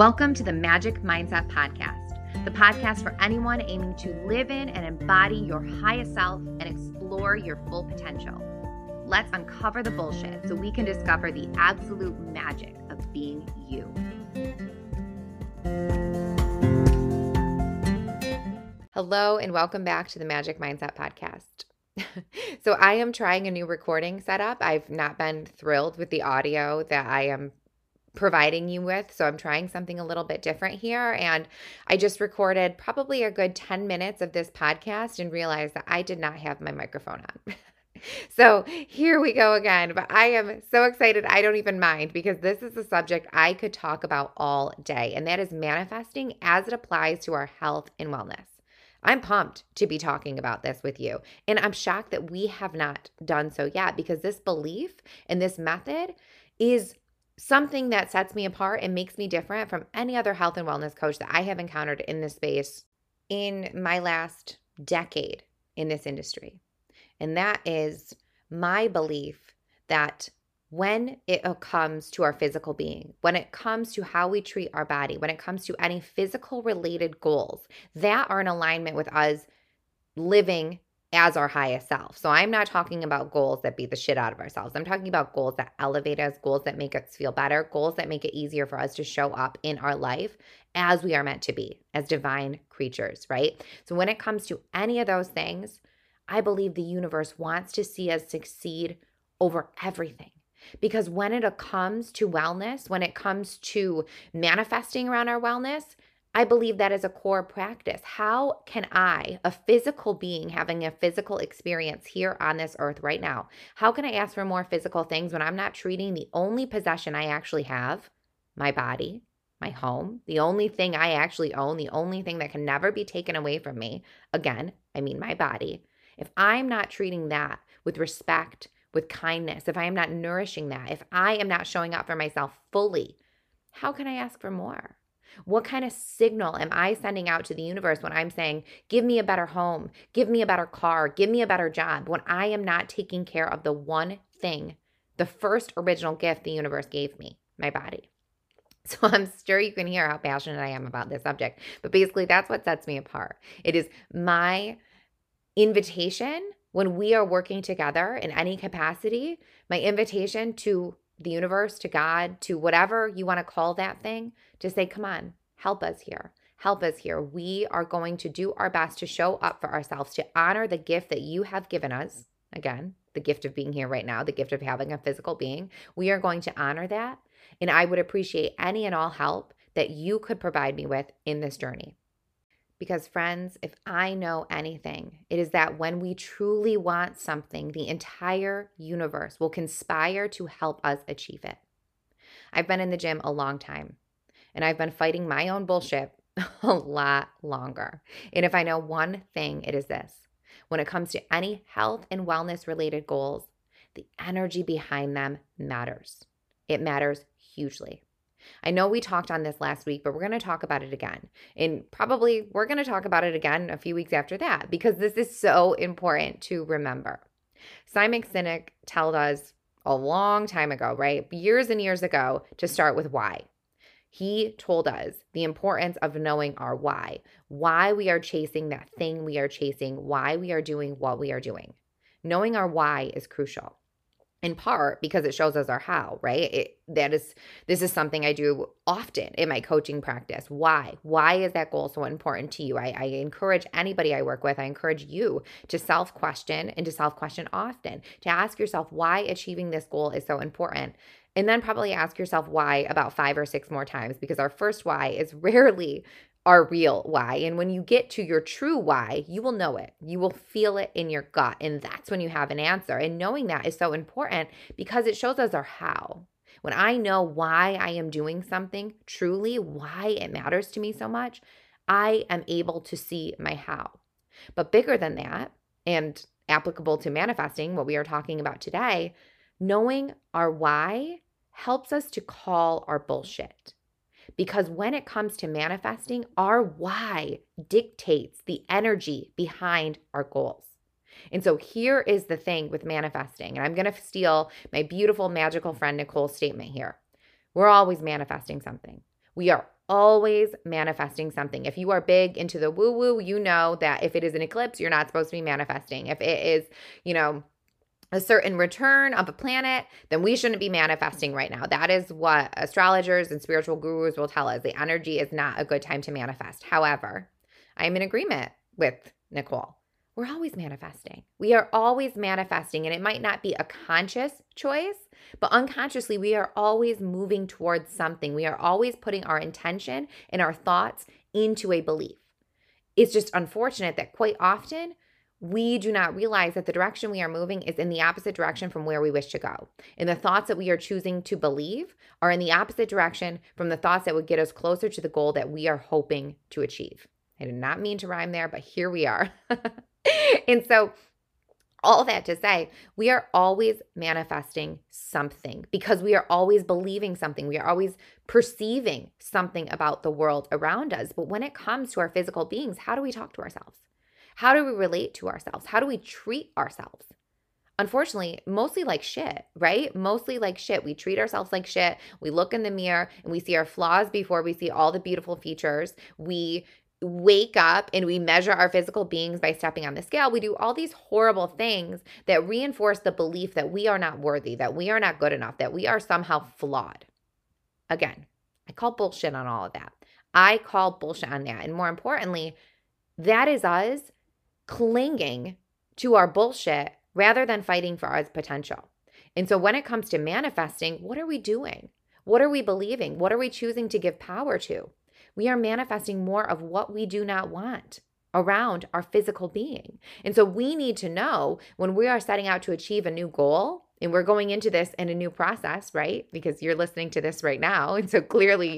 Welcome to the Magic Mindset Podcast, the podcast for anyone aiming to live in and embody your highest self and explore your full potential. Let's uncover the bullshit so we can discover the absolute magic of being you. Hello and welcome back to the Magic Mindset Podcast. So I am trying a new recording setup. I've not been thrilled with the audio that I am providing you with. So I'm trying something a little bit different here. And I just recorded probably a good 10 minutes of this podcast and realized that I did not have my microphone on. So here we go again, but I am so excited. I don't even mind because this is a subject I could talk about all day, and that is manifesting as it applies to our health and wellness. I'm pumped to be talking about this with you, and I'm shocked that we have not done so yet because this belief and this method is something that sets me apart and makes me different from any other health and wellness coach that I have encountered in this space in my last decade in this industry. And that is my belief that when it comes to our physical being, when it comes to how we treat our body, when it comes to any physical related goals that are in alignment with us living as our highest self. So I'm not talking about goals that beat the shit out of ourselves. I'm talking about goals that elevate us, goals that make us feel better, goals that make it easier for us to show up in our life as we are meant to be, as divine creatures, right? So when it comes to any of those things, I believe the universe wants to see us succeed over everything. Because when it comes to wellness, when it comes to manifesting around our wellness, I believe that is a core practice. How can I, a physical being having a physical experience here on this earth right now, how can I ask for more physical things when I'm not treating the only possession I actually have, my body, my home, the only thing I actually own, the only thing that can never be taken away from me, again, I mean my body. If I'm not treating that with respect, with kindness, if I am not nourishing that, if I am not showing up for myself fully, how can I ask for more? What kind of signal am I sending out to the universe when I'm saying, give me a better home, give me a better car, give me a better job, when I am not taking care of the one thing, the first original gift the universe gave me, my body? So I'm sure you can hear how passionate I am about this subject, but basically that's what sets me apart. It is my invitation when we are working together in any capacity, my invitation to the universe, to God, to whatever you want to call that thing, to say, come on, help us here. Help us here. We are going to do our best to show up for ourselves, to honor the gift that you have given us. Again, the gift of being here right now, the gift of having a physical being. We are going to honor that. And I would appreciate any and all help that you could provide me with in this journey. Because friends, if I know anything, it is that when we truly want something, the entire universe will conspire to help us achieve it. I've been in the gym a long time, and I've been fighting my own bullshit a lot longer. And if I know one thing, it is this. When it comes to any health and wellness related goals, the energy behind them matters. It matters hugely. I know we talked on this last week, but we're going to talk about it again. And probably we're going to talk about it again a few weeks after that because this is so important to remember. Simon Sinek told us a long time ago, right? Years and years ago, to start with why. He told us the importance of knowing our why we are chasing that thing we are chasing, why we are doing what we are doing. Knowing our why is crucial. In part because it shows us our how, right? This is something I do often in my coaching practice. Why? Why is that goal so important to you? I encourage anybody I work with, I encourage you to self-question and to self-question often, to ask yourself why achieving this goal is so important. And then probably ask yourself why about 5 or 6 more times because our first why is rarely our real why. And when you get to your true why, you will know it. You will feel it in your gut. And that's when you have an answer. And knowing that is so important because it shows us our how. When I know why I am doing something, truly why it matters to me so much, I am able to see my how. But bigger than that, and applicable to manifesting, what we are talking about today, knowing our why helps us to call our bullshit. Because when it comes to manifesting, our why dictates the energy behind our goals. And so here is the thing with manifesting. And I'm going to steal my beautiful, magical friend Nicole's statement here. We're always manifesting something. We are always manifesting something. If you are big into the woo-woo, you know that if it is an eclipse, you're not supposed to be manifesting. If it is, you know, a certain return of a planet, then we shouldn't be manifesting right now. That is what astrologers and spiritual gurus will tell us. The energy is not a good time to manifest. However, I am in agreement with Nicole. We're always manifesting. We are always manifesting, and it might not be a conscious choice, but unconsciously we are always moving towards something. We are always putting our intention and our thoughts into a belief. It's just unfortunate that quite often we do not realize that the direction we are moving is in the opposite direction from where we wish to go. And the thoughts that we are choosing to believe are in the opposite direction from the thoughts that would get us closer to the goal that we are hoping to achieve. I did not mean to rhyme there, but here we are. And so all that to say, we are always manifesting something because we are always believing something. We are always perceiving something about the world around us. But when it comes to our physical beings, how do we talk to ourselves? How do we relate to ourselves? How do we treat ourselves? Unfortunately, mostly like shit, right? Mostly like shit. We treat ourselves like shit. We look in the mirror and we see our flaws before we see all the beautiful features. We wake up and we measure our physical beings by stepping on the scale. We do all these horrible things that reinforce the belief that we are not worthy, that we are not good enough, that we are somehow flawed. Again, I call bullshit on all of that. I call bullshit on that. And more importantly, that is us clinging to our bullshit rather than fighting for our potential. And so when it comes to manifesting, what are we doing? What are we believing? What are we choosing to give power to? We are manifesting more of what we do not want around our physical being. And so we need to know when we are setting out to achieve a new goal, and we're going into this in a new process, right? Because you're listening to this right now. And so clearly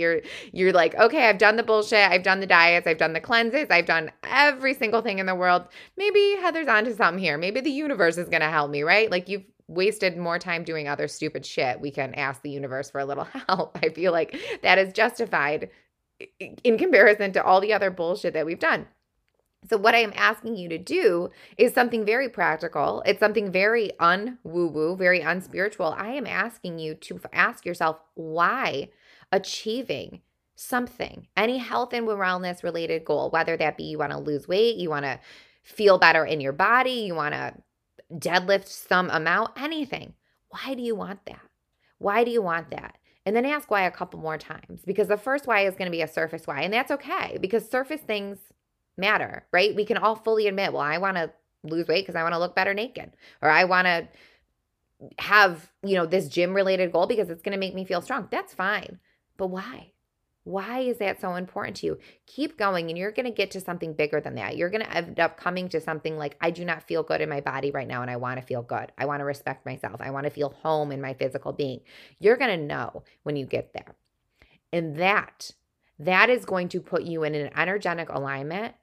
you're like, okay, I've done the bullshit. I've done the diets. I've done the cleanses. I've done every single thing in the world. Maybe Heather's onto something here. Maybe the universe is going to help me, right? Like you've wasted more time doing other stupid shit. We can ask the universe for a little help. I feel like that is justified in comparison to all the other bullshit that we've done. So what I am asking you to do is something very practical. It's something very un-woo-woo, very unspiritual. I am asking you to ask yourself why achieving something, any health and wellness related goal, whether that be you want to lose weight, you want to feel better in your body, you want to deadlift some amount, anything. Why do you want that? Why do you want that? And then ask why a couple more times, because the first why is going to be a surface why, and that's okay because surface things matter, right? We can all fully admit, well, I want to lose weight because I want to look better naked, or I want to have, you know, this gym-related goal because it's going to make me feel strong. That's fine, but why? Why is that so important to you? Keep going, and you're going to get to something bigger than that. You're going to end up coming to something like, I do not feel good in my body right now, and I want to feel good. I want to respect myself. I want to feel home in my physical being. You're going to know when you get there. And that is going to put you in an energetic alignment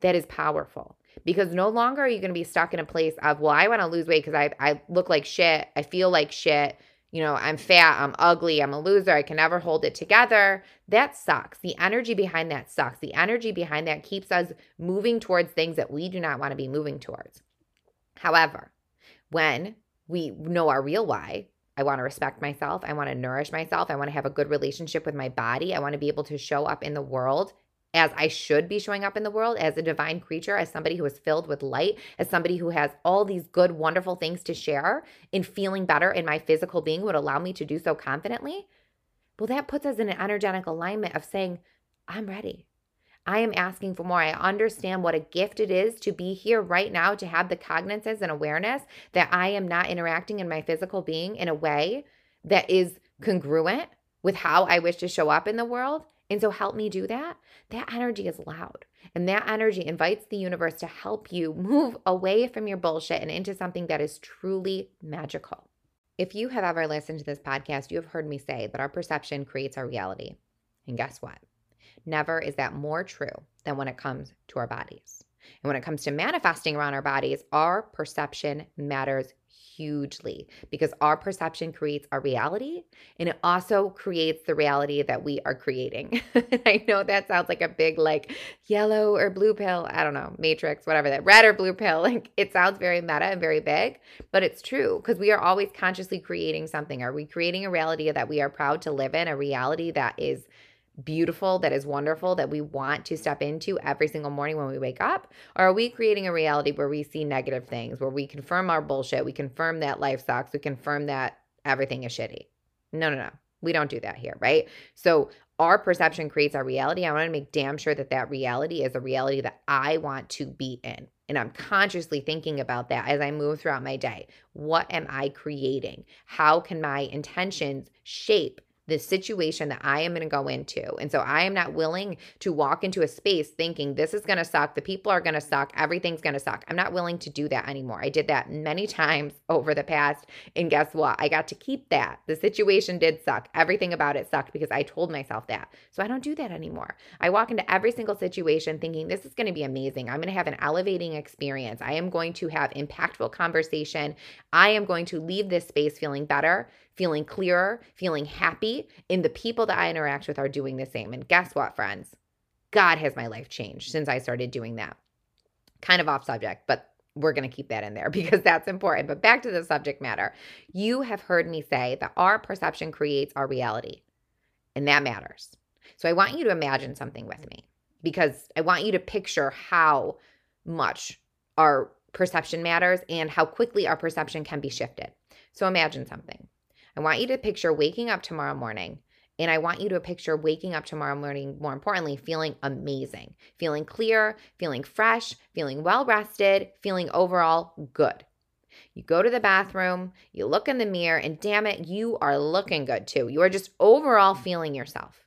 that is powerful, because no longer are you going to be stuck in a place of, well, I want to lose weight because I look like shit. I feel like shit. You know, I'm fat, I'm ugly, I'm a loser, I can never hold it together. That sucks. The energy behind that sucks. The energy behind that keeps us moving towards things that we do not want to be moving towards. However, when we know our real why, I want to respect myself, I want to nourish myself, I want to have a good relationship with my body, I want to be able to show up in the world as I should be showing up in the world, as a divine creature, as somebody who is filled with light, as somebody who has all these good, wonderful things to share, and feeling better in my physical being would allow me to do so confidently. Well, that puts us in an energetic alignment of saying, I'm ready. I am asking for more. I understand what a gift it is to be here right now, to have the cognizance and awareness that I am not interacting in my physical being in a way that is congruent with how I wish to show up in the world. And so help me do that. That energy is loud. And that energy invites the universe to help you move away from your bullshit and into something that is truly magical. If you have ever listened to this podcast, you have heard me say that our perception creates our reality. And guess what? Never is that more true than when it comes to our bodies. And when it comes to manifesting around our bodies, our perception matters hugely, because our perception creates our reality, and it also creates the reality that we are creating. I know that sounds like a big, like, yellow or blue pill, I don't know, matrix, whatever, that red or blue pill, like it sounds very meta and very big, but it's true, because we are always consciously creating something. Are we creating a reality that we are proud to live in, a reality that is beautiful, that is wonderful, that we want to step into every single morning when we wake up? Or are we creating a reality where we see negative things, where we confirm our bullshit, we confirm that life sucks, we confirm that everything is shitty? No. We don't do that here, right? So our perception creates our reality. I want to make damn sure that that reality is a reality that I want to be in. And I'm consciously thinking about that as I move throughout my day. What am I creating? How can my intentions shape the situation that I am going to go into? And so I am not willing to walk into a space thinking this is going to suck, the people are going to suck, everything's going to suck. I'm not willing to do that anymore. I did that many times over the past, and guess what? I got to keep that. The situation did suck. Everything about it sucked because I told myself that. So I don't do that anymore. I walk into every single situation thinking this is going to be amazing. I'm going to have an elevating experience. I am going to have impactful conversation. I am going to leave this space feeling better, feeling clearer, feeling happy, and the people that I interact with are doing the same. And guess what, friends? God, has my life changed since I started doing that. Kind of off subject, but we're going to keep that in there because that's important. But back to the subject matter. You have heard me say that our perception creates our reality, and that matters. So I want you to imagine something with me because I want you to picture how much our perception matters and how quickly our perception can be shifted. So imagine something. I want you to picture waking up tomorrow morning, and I want you to picture waking up tomorrow morning, more importantly, feeling amazing, feeling clear, feeling fresh, feeling well-rested, feeling overall good. You go to the bathroom, you look in the mirror, and damn it, you are looking good too. You are just overall feeling yourself.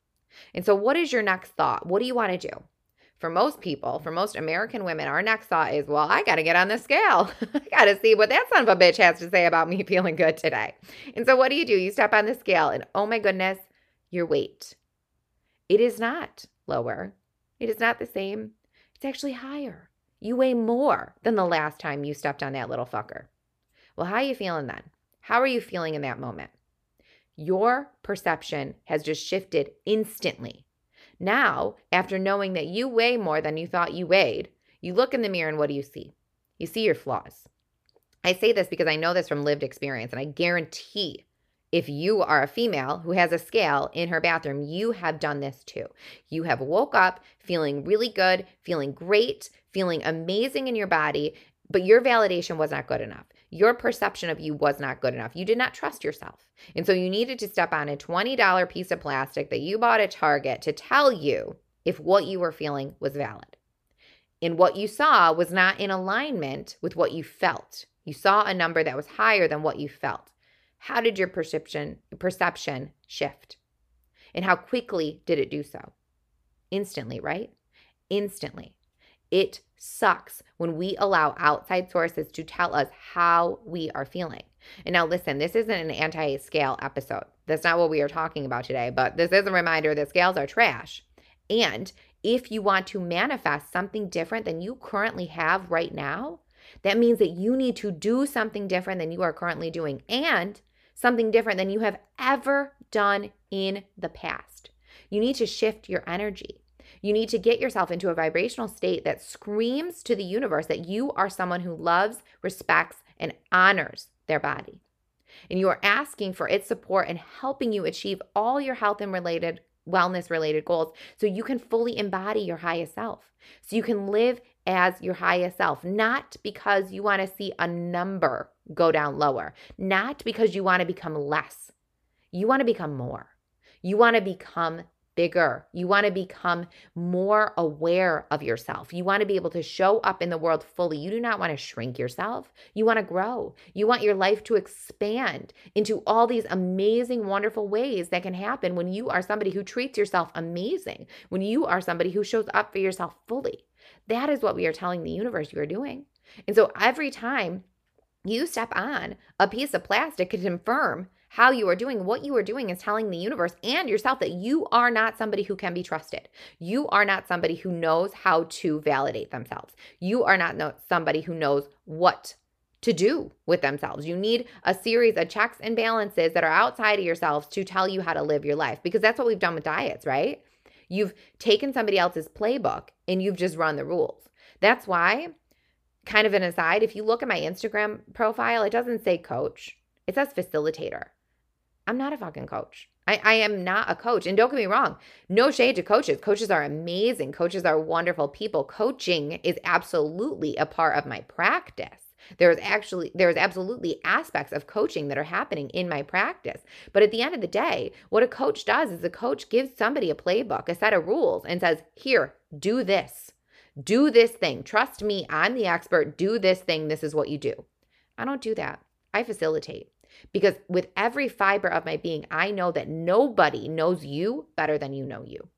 And so what is your next thought? What do you want to do? For most people, for most American women, our next thought is, well, I got to get on the scale. I got to see what that son of a bitch has to say about me feeling good today. And so what do? You step on the scale and, oh my goodness, your weight. It is not lower. It is not the same. It's actually higher. You weigh more than the last time you stepped on that little fucker. Well, how are you feeling then? How are you feeling in that moment? Your perception has just shifted instantly. Now, after knowing that you weigh more than you thought you weighed, you look in the mirror and what do you see? You see your flaws. I say this because I know this from lived experience, and I guarantee if you are a female who has a scale in her bathroom, you have done this too. You have woke up feeling really good, feeling great, feeling amazing in your body, but your validation was not good enough. Your perception of you was not good enough. You did not trust yourself. And so you needed to step on a $20 piece of plastic that you bought at Target to tell you if what you were feeling was valid. And what you saw was not in alignment with what you felt. You saw a number that was higher than what you felt. How did your perception shift? And how quickly did it do so? Instantly, right? Instantly. It sucks when we allow outside sources to tell us how we are feeling. And now listen, this isn't an anti-scale episode. That's not what we are talking about today, but this is a reminder that scales are trash. And if you want to manifest something different than you currently have right now, that means that you need to do something different than you are currently doing and something different than you have ever done in the past. You need to shift your energy. You need to get yourself into a vibrational state that screams to the universe that you are someone who loves, respects, and honors their body. And you are asking for its support and helping you achieve all your health and related wellness-related goals so you can fully embody your highest self, so you can live as your highest self, not because you want to see a number go down lower, not because you want to become less. You want to become more. You want to become bigger. You want to become more aware of yourself. You want to be able to show up in the world fully. You do not want to shrink yourself. You want to grow. You want your life to expand into all these amazing, wonderful ways that can happen when you are somebody who treats yourself amazing, when you are somebody who shows up for yourself fully. That is what we are telling the universe you are doing. And so every time you step on a piece of plastic, it confirms how you are doing. What you are doing is telling the universe and yourself that you are not somebody who can be trusted. You are not somebody who knows how to validate themselves. You are not somebody who knows what to do with themselves. You need a series of checks and balances that are outside of yourselves to tell you how to live your life, because that's what we've done with diets, right? You've taken somebody else's playbook and you've just run the rules. That's why, kind of an aside, if you look at my Instagram profile, it doesn't say coach. It says facilitator. I'm not a fucking coach. I am not a coach. And don't get me wrong, no shade to coaches. Coaches are amazing. Coaches are wonderful people. Coaching is absolutely a part of my practice. There's absolutely aspects of coaching that are happening in my practice. But at the end of the day, what a coach does is a coach gives somebody a playbook, a set of rules, and says, here, do this. Do this thing. Trust me, I'm the expert. Do this thing. This is what you do. I don't do that. I facilitate. Because with every fiber of my being, I know that nobody knows you better than you know you.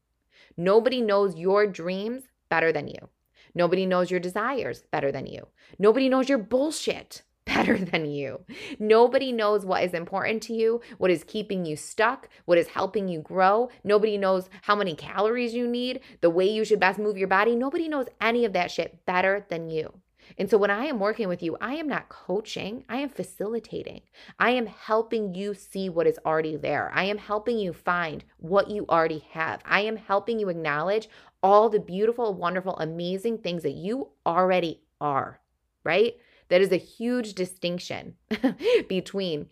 Nobody knows your dreams better than you. Nobody knows your desires better than you. Nobody knows your bullshit better than you. Nobody knows what is important to you, what is keeping you stuck, what is helping you grow. Nobody knows how many calories you need, the way you should best move your body. Nobody knows any of that shit better than you. And so when I am working with you, I am not coaching. I am facilitating. I am helping you see what is already there. I am helping you find what you already have. I am helping you acknowledge all the beautiful, wonderful, amazing things that you already are, right? That is a huge distinction between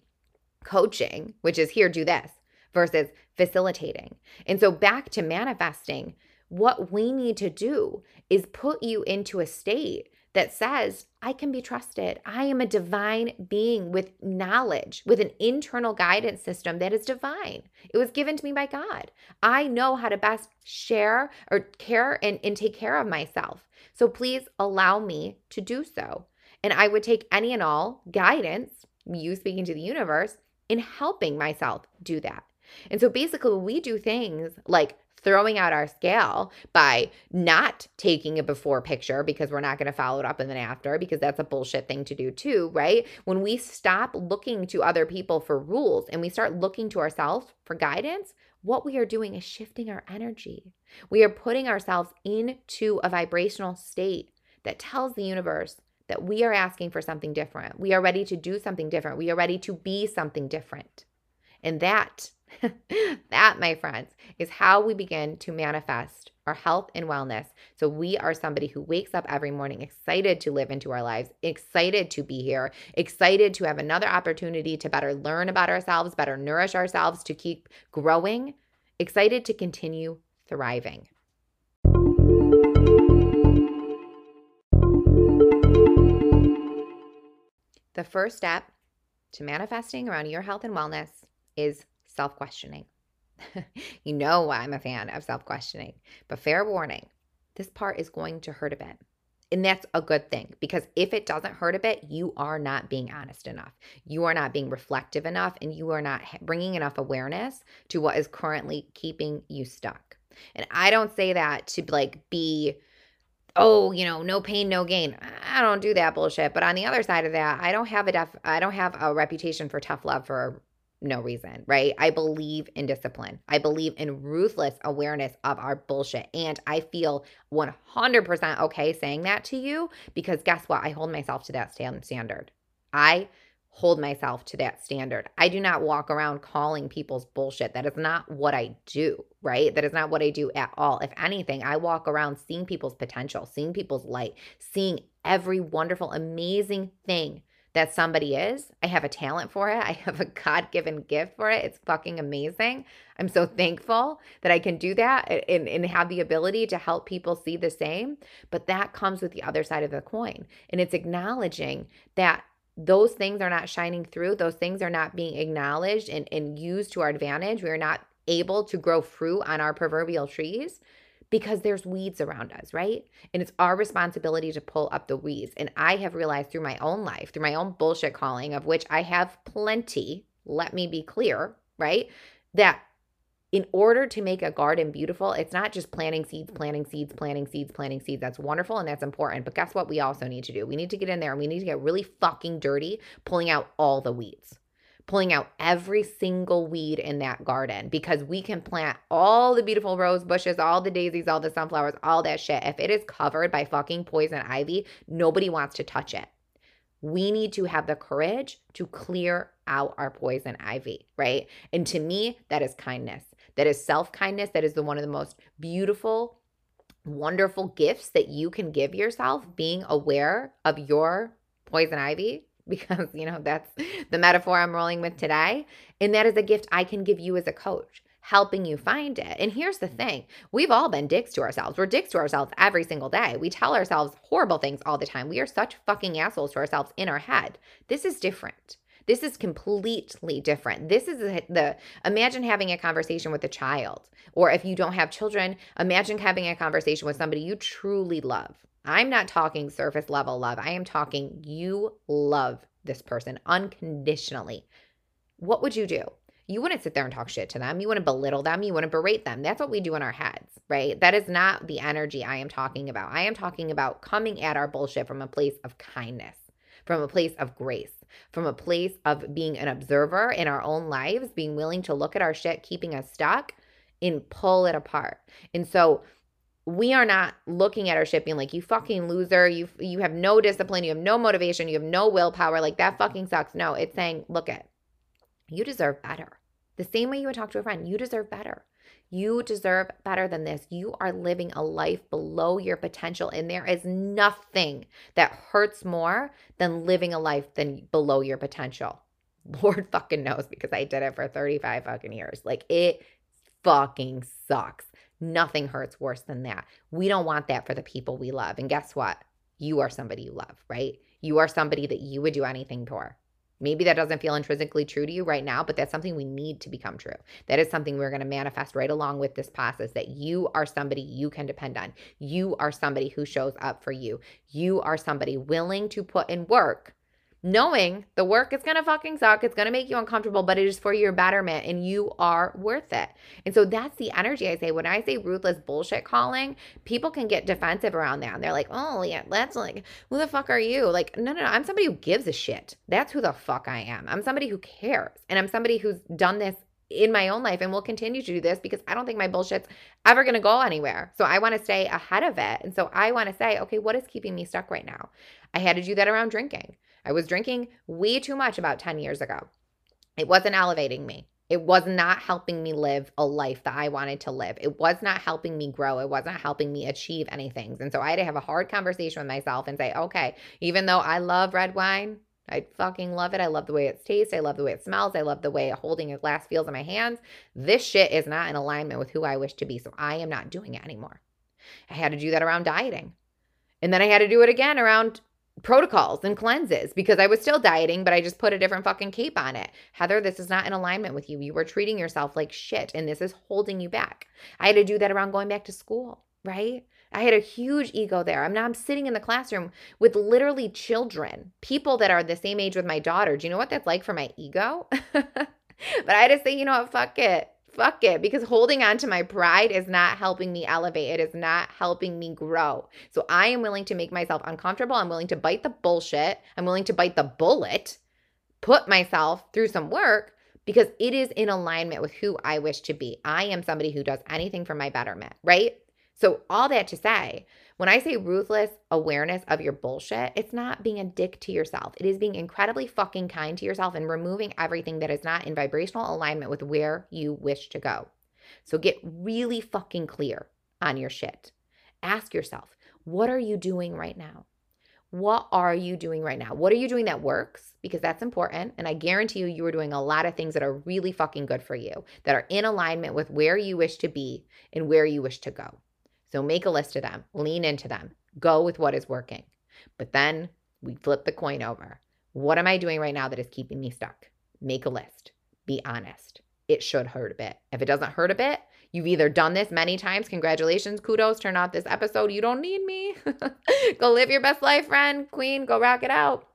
coaching, which is here, do this, versus facilitating. And so back to manifesting, what we need to do is put you into a state that says, I can be trusted. I am a divine being with knowledge, with an internal guidance system that is divine. It was given to me by God. I know how to best share or care and take care of myself. So please allow me to do so. And I would take any and all guidance, you speaking to the universe, in helping myself do that. And so basically we do things like throwing out our scale by not taking a before picture because we're not going to follow it up and then after, because that's a bullshit thing to do too, right? When we stop looking to other people for rules and we start looking to ourselves for guidance, what we are doing is shifting our energy. We are putting ourselves into a vibrational state that tells the universe that we are asking for something different. We are ready to do something different. We are ready to be something different. And that, my friends, is how we begin to manifest our health and wellness. So we are somebody who wakes up every morning excited to live into our lives, excited to be here, excited to have another opportunity to better learn about ourselves, better nourish ourselves, to keep growing, excited to continue thriving. The first step to manifesting around your health and wellness is self-questioning. You know I'm a fan of self-questioning, but fair warning, this part is going to hurt a bit. And that's a good thing, because if it doesn't hurt a bit, you are not being honest enough. You are not being reflective enough, and you are not bringing enough awareness to what is currently keeping you stuck. And I don't say that to be no pain, no gain. I don't do that bullshit. But on the other side of that, I don't have a reputation for tough love for no reason, right? I believe in discipline. I believe in ruthless awareness of our bullshit. And I feel 100% okay saying that to you, because guess what? I hold myself to that standard. I hold myself to that standard. I do not walk around calling people's bullshit. That is not what I do, right? That is not what I do at all. If anything, I walk around seeing people's potential, seeing people's light, seeing every wonderful, amazing thing that somebody is. I have a talent for it. I have a God-given gift for it. It's fucking amazing. I'm so thankful that I can do that and have the ability to help people see the same. But that comes with the other side of the coin. And it's acknowledging that those things are not shining through. Those things are not being acknowledged and used to our advantage. We are not able to grow fruit on our proverbial trees, because there's weeds around us, right? And it's our responsibility to pull up the weeds. And I have realized through my own life, through my own bullshit calling, of which I have plenty, let me be clear, right? That in order to make a garden beautiful, it's not just planting seeds. That's wonderful and that's important. But guess what we also need to do? We need to get in there and we need to get really fucking dirty, pulling out all the weeds. Pulling out every single weed in that garden, because we can plant all the beautiful rose bushes, all the daisies, all the sunflowers, all that shit. If it is covered by fucking poison ivy, nobody wants to touch it. We need to have the courage to clear out our poison ivy, right? And to me, that is kindness. That is self-kindness. That is one of the most beautiful, wonderful gifts that you can give yourself, being aware of your poison ivy, because, you know, that's the metaphor I'm rolling with today. And that is a gift I can give you as a coach, helping you find it. And here's the thing. We've all been dicks to ourselves. We're dicks to ourselves every single day. We tell ourselves horrible things all the time. We are such fucking assholes to ourselves in our head. This is different. This is completely different. This is imagine having a conversation with a child, or if you don't have children, imagine having a conversation with somebody you truly love. I'm not talking surface level love. I am talking you love this person unconditionally. What would you do? You wouldn't sit there and talk shit to them. You wouldn't belittle them. You wouldn't berate them. That's what we do in our heads, right? That is not the energy I am talking about. I am talking about coming at our bullshit from a place of kindness, from a place of grace, from a place of being an observer in our own lives, being willing to look at our shit, keeping us stuck, and pull it apart. And so we are not looking at our shit being like, you fucking loser, you have no discipline, you have no motivation, you have no willpower, like that fucking sucks. No, it's saying, look at, you deserve better. The same way you would talk to a friend, you deserve better. You deserve better than this. You are living a life below your potential, and there is nothing that hurts more than living a life than below your potential. Lord fucking knows, because I did it for 35 fucking years. Like, it fucking sucks. Nothing hurts worse than that. We don't want that for the people we love. And guess what? You are somebody you love, right? You are somebody that you would do anything for. Maybe that doesn't feel intrinsically true to you right now, but that's something we need to become true. That is something we're going to manifest right along with this process, that you are somebody you can depend on. You are somebody who shows up for you. You are somebody willing to put in work, knowing the work is going to fucking suck. It's going to make you uncomfortable, but it is for your betterment, and you are worth it. And so that's the energy I say. When I say ruthless bullshit calling, people can get defensive around that. And they're like, oh, yeah, that's like, who the fuck are you? Like, no, I'm somebody who gives a shit. That's who the fuck I am. I'm somebody who cares, and I'm somebody who's done this in my own life and will continue to do this, because I don't think my bullshit's ever going to go anywhere. So I want to stay ahead of it. And so I want to say, okay, what is keeping me stuck right now? I had to do that around drinking. I was drinking way too much about 10 years ago. It wasn't elevating me. It was not helping me live a life that I wanted to live. It was not helping me grow. It wasn't helping me achieve anything. And so I had to have a hard conversation with myself and say, okay, even though I love red wine, I fucking love it. I love the way it tastes. I love the way it smells. I love the way holding a glass feels in my hands. This shit is not in alignment with who I wish to be, so I am not doing it anymore. I had to do that around dieting. And then I had to do it again around protocols and cleanses, because I was still dieting, but I just put a different fucking cape on it. Heather, this is not in alignment with you. You were treating yourself like shit, and this is holding you back. I had to do that around going back to school, right? I had a huge ego there. I'm sitting in the classroom with literally children, people that are the same age with my daughter. Do you know what that's like for my ego? But I had to say, you know what, fuck it, because holding on to my pride is not helping me elevate. It is not helping me grow. So I am willing to make myself uncomfortable. I'm willing to bite the bullshit. I'm willing to bite the bullet, put myself through some work, because it is in alignment with who I wish to be. I am somebody who does anything for my betterment, right? So all that to say, when I say ruthless awareness of your bullshit, it's not being a dick to yourself. It is being incredibly fucking kind to yourself and removing everything that is not in vibrational alignment with where you wish to go. So get really fucking clear on your shit. Ask yourself, what are you doing right now? What are you doing right now? What are you doing that works? Because that's important. And I guarantee you are doing a lot of things that are really fucking good for you, that are in alignment with where you wish to be and where you wish to go. So make a list of them, lean into them, go with what is working. But then we flip the coin over. What am I doing right now that is keeping me stuck? Make a list. Be honest. It should hurt a bit. If it doesn't hurt a bit, you've either done this many times. Congratulations, kudos, turn off this episode. You don't need me. Go live your best life, friend, queen, go rock it out.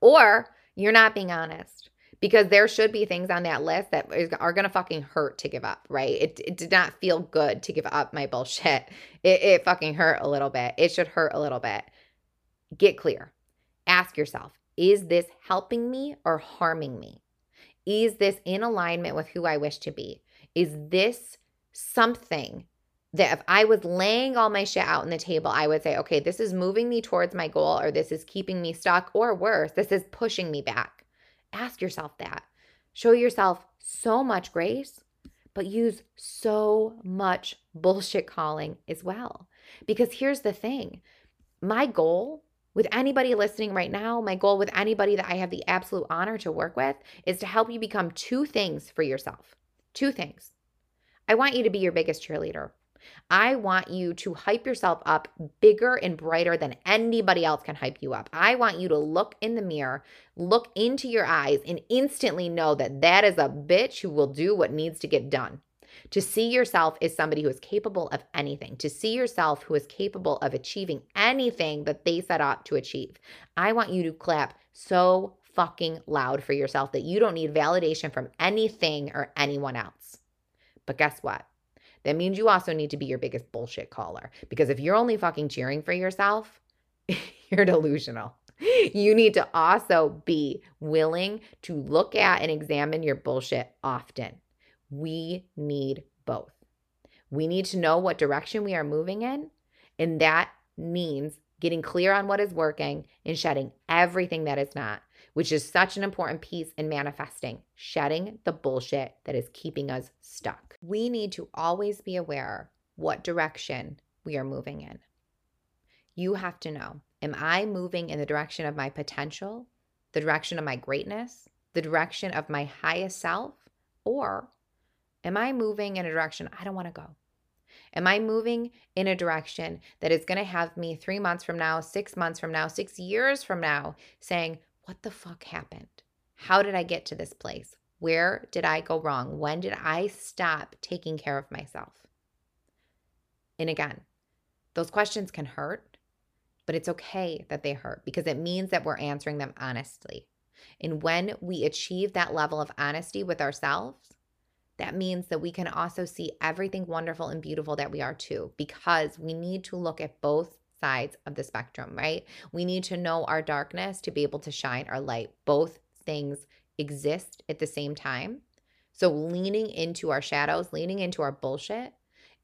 Or you're not being honest. Because there should be things on that list that are going to fucking hurt to give up, right? It did not feel good to give up my bullshit. It fucking hurt a little bit. It should hurt a little bit. Get clear. Ask yourself, is this helping me or harming me? Is this in alignment with who I wish to be? Is this something that if I was laying all my shit out on the table, I would say, okay, this is moving me towards my goal, or this is keeping me stuck, or worse, this is pushing me back. Ask yourself that. Show yourself so much grace, but use so much bullshit calling as well. Because here's the thing. My goal With anybody listening right now, my goal with anybody that I have the absolute honor to work with is to help you become two things for yourself. Two things. I want you to be your biggest cheerleader. I want you to hype yourself up bigger and brighter than anybody else can hype you up. I want you to look in the mirror, look into your eyes, and instantly know that that is a bitch who will do what needs to get done. To see yourself as somebody who is capable of anything, to see yourself who is capable of achieving anything that they set out to achieve. I want you to clap so fucking loud for yourself that you don't need validation from anything or anyone else. But guess what? That means you also need to be your biggest bullshit caller, because if you're only fucking cheering for yourself, you're delusional. You need to also be willing to look at and examine your bullshit often. We need both. We need to know what direction we are moving in, and that means getting clear on what is working and shedding everything that is not, which is such an important piece in manifesting, shedding the bullshit that is keeping us stuck. We need to always be aware what direction we are moving in. You have to know, am I moving in the direction of my potential, the direction of my greatness, the direction of my highest self, or am I moving in a direction I don't want to go? Am I moving in a direction that is going to have me 3 months from now, 6 months from now, 6 years from now saying, what the fuck happened? How did I get to this place? Where did I go wrong? When did I stop taking care of myself? And again, those questions can hurt, but it's okay that they hurt because it means that we're answering them honestly. And when we achieve that level of honesty with ourselves, that means that we can also see everything wonderful and beautiful that we are too, because we need to look at both sides of the spectrum, right? We need to know our darkness to be able to shine our light. Both things exist at the same time. So leaning into our shadows, leaning into our bullshit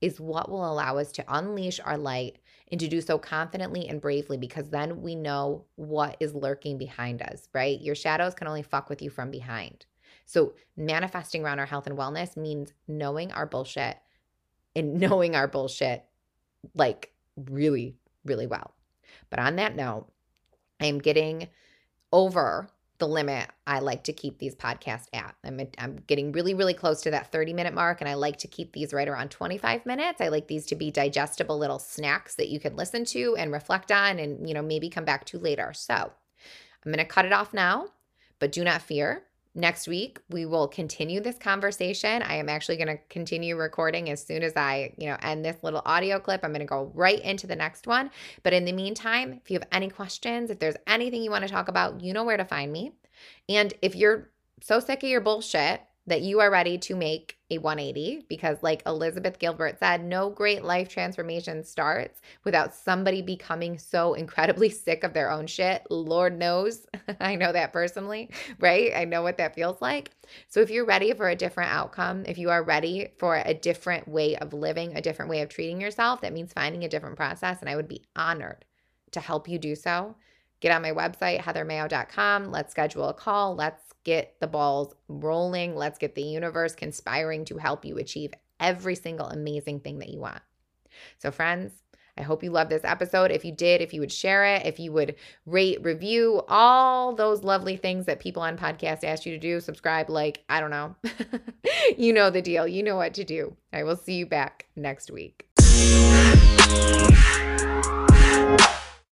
is what will allow us to unleash our light and to do so confidently and bravely, because then we know what is lurking behind us, right? Your shadows can only fuck with you from behind. So manifesting around our health and wellness means knowing our bullshit and knowing our bullshit like really, really well. But on that note, I am getting over the limit I like to keep these podcasts at. I'm getting really, really close to that 30-minute mark, and I like to keep these right around 25 minutes. I like these to be digestible little snacks that you can listen to and reflect on and, you know, maybe come back to later. So I'm going to cut it off now, but do not fear. Next week, we will continue this conversation. I am actually going to continue recording as soon as I, end this little audio clip. I'm going to go right into the next one. But in the meantime, if you have any questions, if there's anything you want to talk about, you know where to find me. And if you're so sick of your bullshit that you are ready to make a 180, because like Elizabeth Gilbert said, no great life transformation starts without somebody becoming so incredibly sick of their own shit. Lord knows, I know that personally, right? I know what that feels like. So if you're ready for a different outcome, if you are ready for a different way of living, a different way of treating yourself, that means finding a different process, and I would be honored to help you do so. Get on my website, heathermayo.com. Let's schedule a call. Let's get the balls rolling. Let's get the universe conspiring to help you achieve every single amazing thing that you want. So friends, I hope you loved this episode. If you did, if you would share it, if you would rate, review, all those lovely things that people on podcasts ask you to do, subscribe, like, I don't know. You know the deal. You know what to do. I will see you back next week.